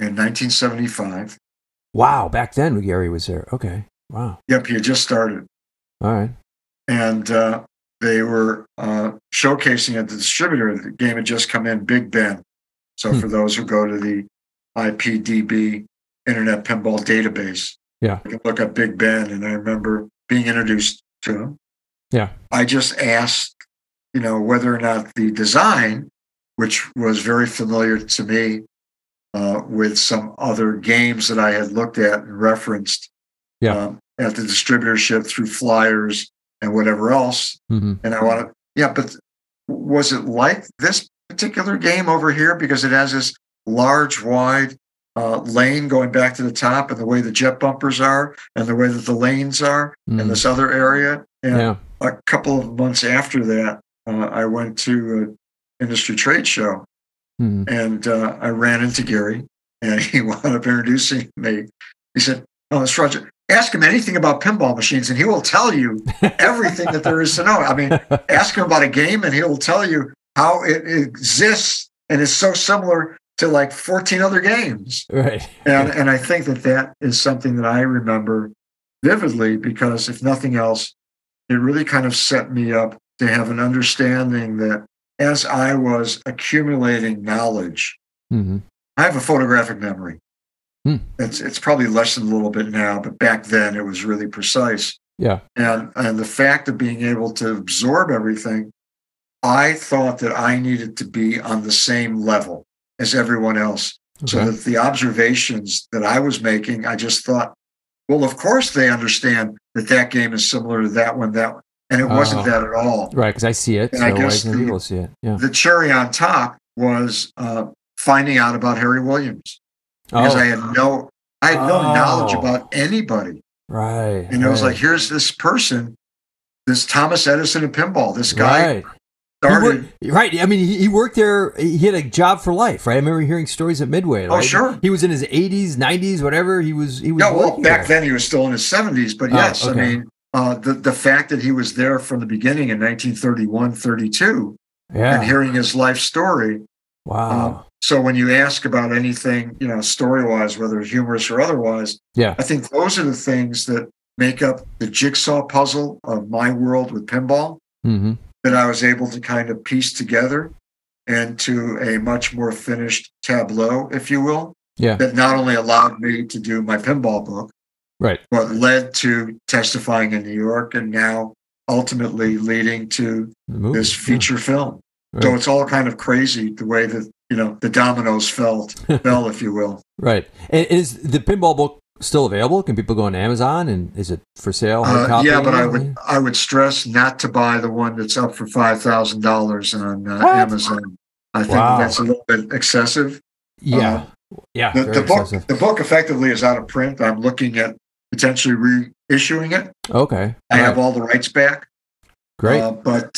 in 1975. Wow, back then Gary was there. Okay, wow. Yep, he had just started. All right. And they were showcasing at the distributor. The game had just come in, Big Ben. So for those who go to the IPDB Internet Pinball Database, you can look up Big Ben, and I remember being introduced to him. Yeah. I just asked, whether or not the design, which was very familiar to me with some other games that I had looked at and referenced at the distributorship through flyers and whatever else. Mm-hmm. And I want to, but was it like this particular game over here? Because it has this large, wide lane going back to the top, and the way the jet bumpers are, and the way that the lanes are, and this other area. And a couple of months after that, I went to industry trade show, and I ran into Gary, and he wound up introducing me. He said, "Oh, it's Roger. Ask him anything about pinball machines, and he will tell you everything that there is to know. I mean, ask him about a game, and he will tell you how it exists and is so similar to like 14 other games." Right. And I think that is something that I remember vividly, because if nothing else, it really kind of set me up to have an understanding that, as I was accumulating knowledge, I have a photographic memory. It's probably lessened a little bit now, but back then it was really precise. Yeah. And the fact of being able to absorb everything, I thought that I needed to be on the same level as everyone else. Okay. So that the observations that I was making, I just thought, well, of course they understand that that game is similar to that one, And it wasn't that at all. Right, because I see it. And so I guess people see it. Yeah. The cherry on top was finding out about Harry Williams. Because I had no knowledge about anybody. Right. And I was like, here's this person, this Thomas Edison of pinball, this guy. Right. I mean, he worked there. He had a job for life, right? I remember hearing stories at Midway. Right? Oh, sure. He was in his 80s, 90s, whatever. He was. Yeah, well, back then he was still in his 70s. But yes, okay. I mean, the fact that he was there from the beginning in 1931, 32, and hearing his life story. Wow. So when you ask about anything, you know, story-wise, whether humorous or otherwise, I think those are the things that make up the jigsaw puzzle of my world with pinball. Mm-hmm. That I was able to kind of piece together into a much more finished tableau, if you will, that not only allowed me to do my pinball book, right, but led to testifying in New York and now ultimately leading to this feature film. Right. So it's all kind of crazy the way that, you know, the dominoes fell, if you will. Right. And is the pinball book still available? Can people go on Amazon, and is it for sale? Yeah, but I would stress not to buy the one that's up for $5,000 on Amazon. I think that's a little bit excessive. Yeah, The book effectively is out of print. I'm looking at potentially reissuing it. Okay, I have all the rights back. Great, but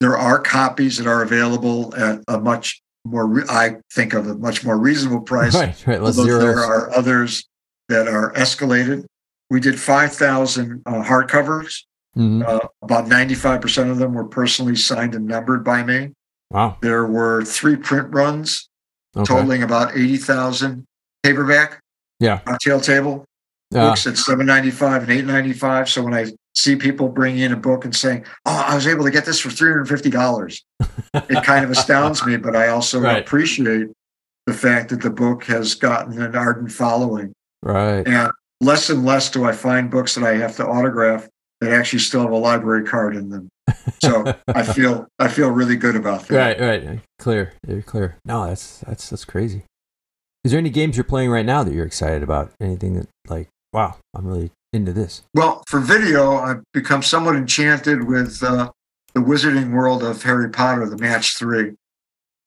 there are copies that are available at a much more I think of a much more reasonable price. Right. Although there are others that are escalated. We did 5,000 hardcovers. Mm-hmm. About 95% of them were personally signed and numbered by me. Wow. There were 3 print runs, totaling about 80,000 paperback. Yeah. Cocktail table books at $7.95 and $8.95. So when I see people bringing in a book and saying, "Oh, I was able to get this for $350," it kind of astounds me, but I also appreciate the fact that the book has gotten an ardent following. Right. And less do I find books that I have to autograph that actually still have a library card in them. So I feel really good about that. Right. Clear. No, that's crazy. Is there any games you're playing right now that you're excited about? Anything that, like, wow, I'm really into this? Well, for video, I've become somewhat enchanted with the wizarding world of Harry Potter, the Match 3.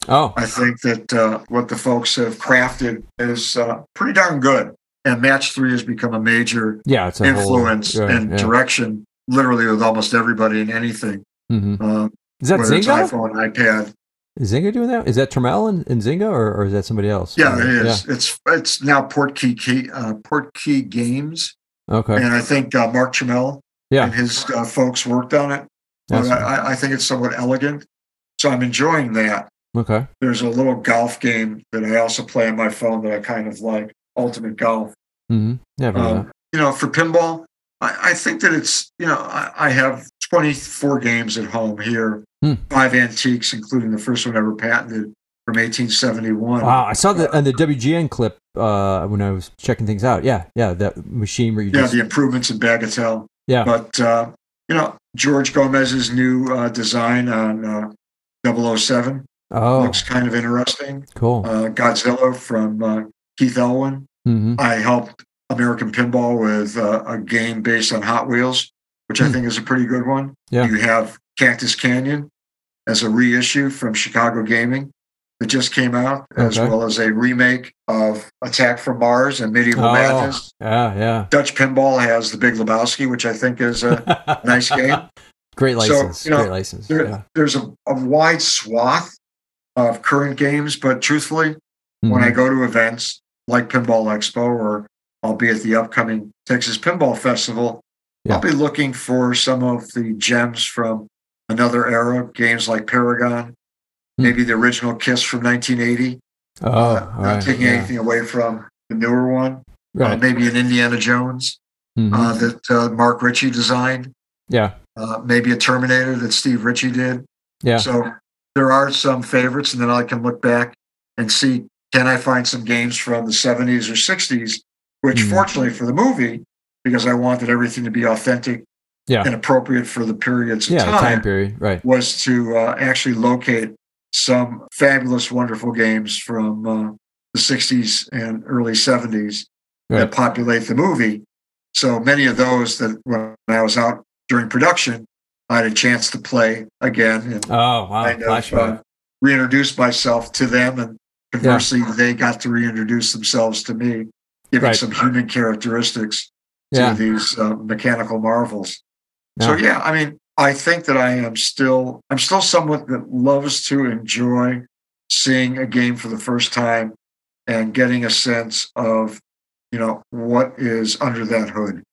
Oh. I think that what the folks have crafted is pretty darn good. And Match 3 has become a major influence and direction, literally with almost everybody in anything. Mm-hmm. Is that Zynga? It's iPhone, iPad. Is Zynga doing that? Is that Trammell and Zynga, or is that somebody else? Yeah, it is. Yeah. It's now Portkey Games. Okay. And I think Mark Trammell and his folks worked on it. But I think it's somewhat elegant, so I'm enjoying that. Okay. There's a little golf game that I also play on my phone that I kind of like. Ultimate Golf. Mm-hmm. You know, for pinball, I think that it's, you know, I have 24 games at home here, 5 antiques, including the first one ever patented from 1871. Wow, I saw that on the WGN clip when I was checking things out. Yeah, that machine where you the improvements in Bagatelle. Yeah. But, you know, George Gomez's new design on 007 looks kind of interesting. Cool. Godzilla from... Keith Elwin. Mm-hmm. I helped American Pinball with a game based on Hot Wheels, which I think is a pretty good one. Yeah. You have Cactus Canyon as a reissue from Chicago Gaming that just came out, as well as a remake of Attack from Mars and Medieval Madness. Yeah. Dutch Pinball has The Big Lebowski, which I think is a nice game. Great license. So, you know, great license. There's a wide swath of current games, but truthfully, when I go to events, like Pinball Expo, or I'll be at the upcoming Texas Pinball Festival, I'll be looking for some of the gems from another era, games like Paragon, maybe the original Kiss from 1980, not taking anything away from the newer one, maybe an Indiana Jones that Mark Ritchie designed, maybe a Terminator that Steve Ritchie did. Yeah. So there are some favorites, and then I can look back and see, can I find some games from the 70s or 60s, which fortunately for the movie, because I wanted everything to be authentic and appropriate for the periods of time, was to actually locate some fabulous, wonderful games from the 60s and early 70s that populate the movie. So many of those that when I was out during production, I had a chance to play again. And reintroduced myself to them, and conversely, they got to reintroduce themselves to me, giving some human characteristics to these mechanical marvels. Yeah. So, yeah, I mean, I think that I'm still someone that loves to enjoy seeing a game for the first time and getting a sense of, you know, what is under that hood.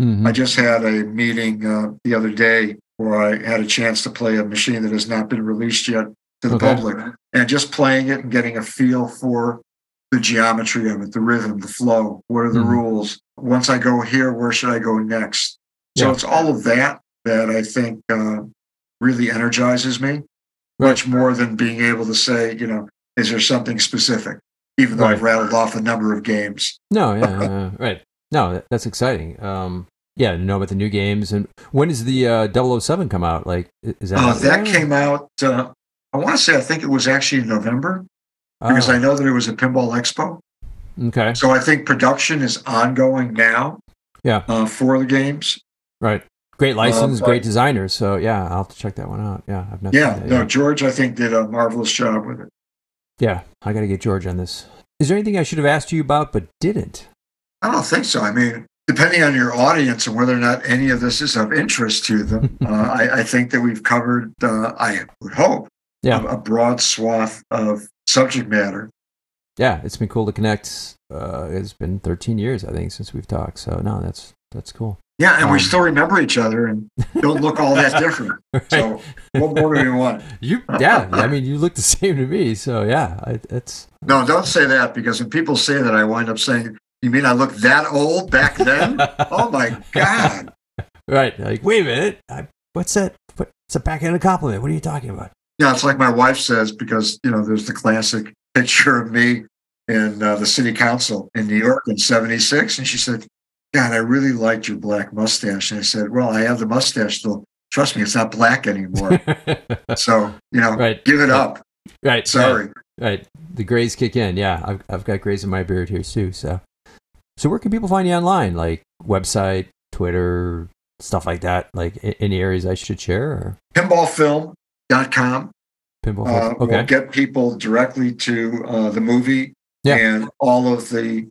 Mm-hmm. I just had a meeting the other day where I had a chance to play a machine that has not been released yet to the public, and just playing it and getting a feel for the geometry of it, the rhythm, the flow, what are the rules? Once I go here, where should I go next? So it's all of that that I think really energizes me, much more than being able to say, you know, is there something specific, even though I've rattled off a number of games. No, No, that's exciting. Yeah, to know about the new games. And when does the 007 come out? Like, is that? That came out, I want to say, I think it was actually in November, because I know that it was a Pinball Expo. Okay. So I think production is ongoing now for the games. Right. Great license, great designers. So, yeah, I'll have to check that one out. Yeah, I've not seen that yet. George, I think, did a marvelous job with it. Yeah, I got to get George on this. Is there anything I should have asked you about but didn't? I don't think so. I mean, depending on your audience and whether or not any of this is of interest to them, I think that we've covered, I would hope, a broad swath of subject matter. Yeah, it's been cool to connect. It's been 13 years, I think, since we've talked. So, no, that's cool. Yeah, and we still remember each other and don't look all that different. Right. So, what more do we want? I mean, you look the same to me. So, yeah, it's... No, don't say that, because when people say that, I wind up saying, you mean I look that old back then? Oh, my God. Right. Like, wait a minute. What's that? It's a backhanded compliment. What are you talking about? Yeah, it's like my wife says, because, you know, there's the classic picture of me in the city council in New York in 76. And she said, God, I really liked your black mustache. And I said, well, I have the mustache still. Trust me, it's not black anymore. So, you know, give it up. Right. Sorry. Right. The grays kick in. Yeah. I've got grays in my beard here too. So where can people find you online? Like website, Twitter, stuff like that. Like any areas I should share? Or? Pinballfilm.com. We'll get people directly to the movie and all of the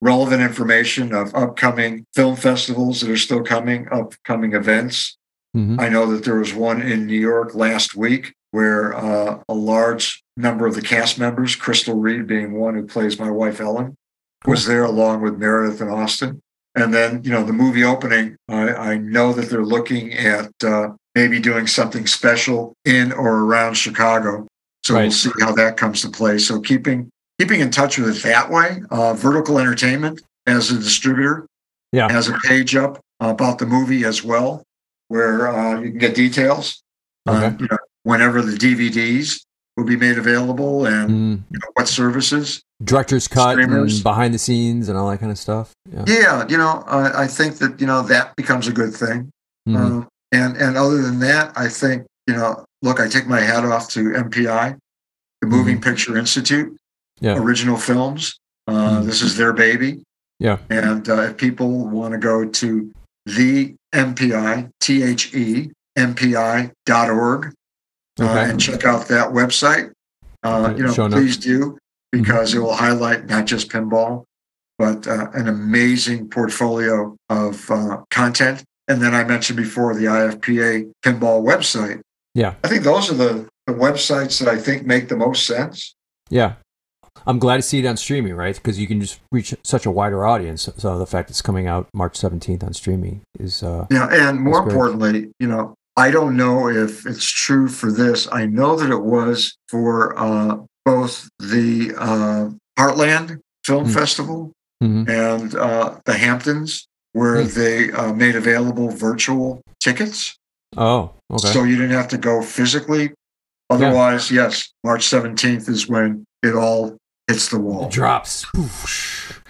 relevant information of upcoming film festivals that are still coming, upcoming events. Mm-hmm. I know that there was one in New York last week where a large number of the cast members, Crystal Reed being one who plays my wife Ellen, was there along with Meredith and Austin. And then, you know, the movie opening, I know that they're looking at maybe doing something special in or around Chicago. So we'll see how that comes to play. So keeping in touch with it that way. Vertical Entertainment as a distributor has a page up about the movie as well, where you can get details on whenever the DVDs will be made available and you know, what services. Director's cut, streamers, and behind the scenes and all that kind of stuff. Yeah, you know, I think that, you know, that becomes a good thing. Mm-hmm. And other than that, I think, you know, look, I take my hat off to MPI, the Moving Picture Institute, original films. This is their baby. Yeah. And if people want to go to the MPI, thempi.org, and check out that website, you know, please do. Because it will highlight not just pinball, but an amazing portfolio of content. And then I mentioned before the IFPA pinball website. Yeah. I think those are the websites that I think make the most sense. Yeah. I'm glad to see it on streaming, right? Because you can just reach such a wider audience. So the fact it's coming out March 17th on streaming is... and more importantly, you know, I don't know if it's true for this. I know that it was for... both the Heartland Film Festival and the Hamptons, where they made available virtual tickets. Oh, okay. So you didn't have to go physically. Otherwise, yes, March 17th is when it all hits the wall. It drops. Oof.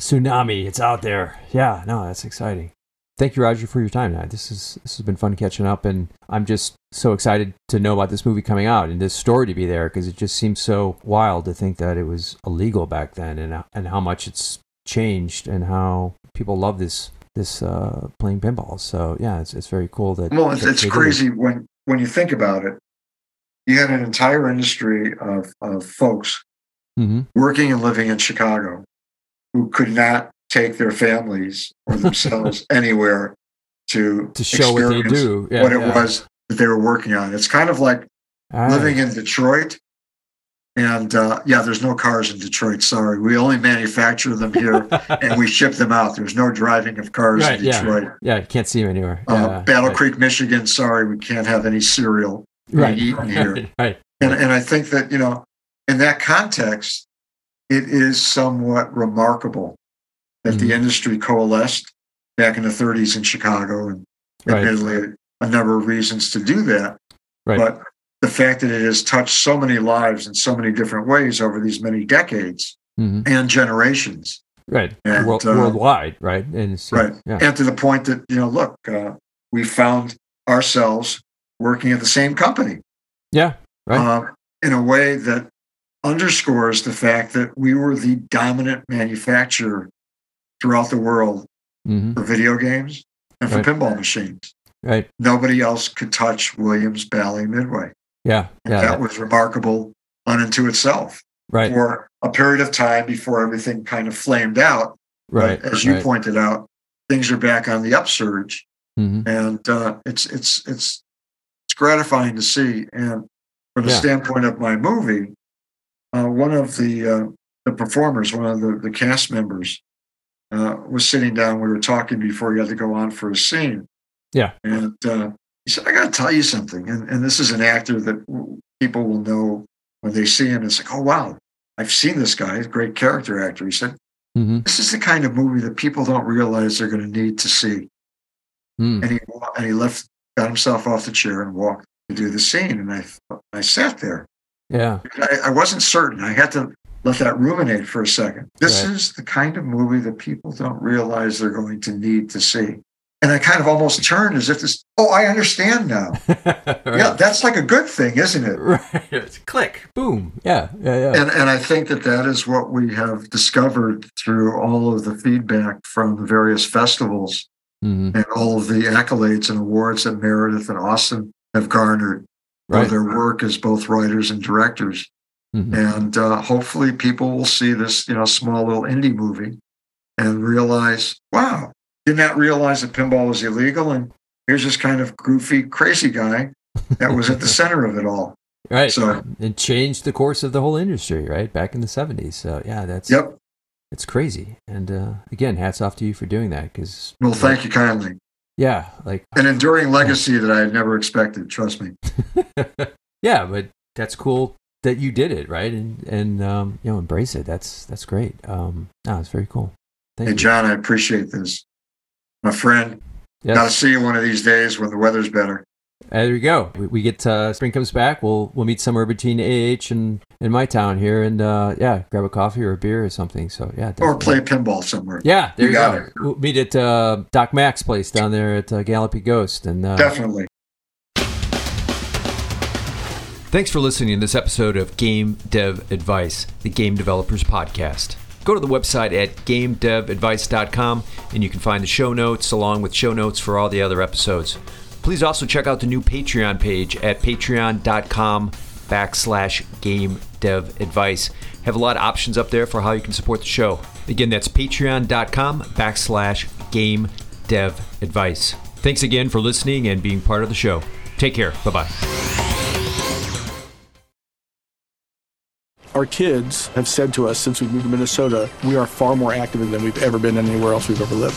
Tsunami, it's out there. Yeah, no, that's exciting. Thank you, Roger, for your time tonight. This has been fun catching up, and I'm just so excited to know about this movie coming out and this story to be there, because it just seems so wild to think that it was illegal back then, and how much it's changed and how people love this playing pinball. So yeah, it's very cool that. Well, it's crazy when you think about it. You had an entire industry of folks working and living in Chicago who could not take their families or themselves anywhere to show what they do, it was that they were working on. It's kind of like living in Detroit. And there's no cars in Detroit. Sorry, we only manufacture them here, and we ship them out. There's no driving of cars in Detroit. Yeah, you can't see them anywhere. Battle Creek, Michigan. Sorry, we can't have any cereal eaten here. Right. And I think that in that context, it is somewhat remarkable that the industry coalesced back in the '30s in Chicago, and admittedly a number of reasons to do that. Right. But the fact that it has touched so many lives in so many different ways over these many decades and generations, and worldwide, and so, and to the point that we found ourselves working at the same company, in a way that underscores the fact that we were the dominant manufacturer throughout the world for video games and for pinball machines. Nobody else could touch Williams Bally Midway. That was remarkable unto itself for a period of time before everything kind of flamed out. But as you pointed out, things are back on the upsurge, and it's gratifying to see. And from the standpoint of my movie, one of the performers, one of the cast members, was sitting down. We were talking before he had to go on for a scene. And he said, "I got to tell you something." And this is an actor that people will know when they see him. It's like, "Oh, wow, I've seen this guy. He's a great character actor." He said, "This is the kind of movie that people don't realize they're going to need to see." And he left, got himself off the chair and walked to do the scene. And I sat there. I wasn't certain. I had to let that ruminate for a second. This is the kind of movie that people don't realize they're going to need to see. And I kind of almost turned as if this, I understand now. Yeah, that's like a good thing, isn't it? It's click, boom. Yeah. And I think that is what we have discovered through all of the feedback from the various festivals and all of the accolades and awards that Meredith and Austin have garnered for their work as both writers and directors. And hopefully people will see this, small little indie movie and realize, wow, did not realize that pinball was illegal, and here's this kind of goofy, crazy guy that was at the center of it all. So it changed the course of the whole industry, back in the '70s. So that's it's crazy. And again, hats off to you for doing that. Well, thank you kindly. Yeah, an enduring legacy that I had never expected. Trust me. But that's cool that you did it, right? And embrace it. That's great. It's very cool. Thank you, John. I appreciate this. My friend, gotta see you one of these days when the weather's better. There we go. We get spring comes back. We'll meet somewhere between AH and my town here, and grab a coffee or a beer or something. So or play pinball somewhere. Yeah, there you go. We'll meet at Doc Mac's place down there at Gallopy Ghost, and definitely. Thanks for listening to this episode of Game Dev Advice, the Game Developers Podcast. Go to the website at gamedevadvice.com, and you can find the show notes along with show notes for all the other episodes. Please also check out the new Patreon page at patreon.com/gamedevadvice. Have a lot of options up there for how you can support the show. Again, that's patreon.com/gamedevadvice. Thanks again for listening and being part of the show. Take care. Bye-bye. Our kids have said to us since we moved to Minnesota, we are far more active than we've ever been anywhere else we've ever lived.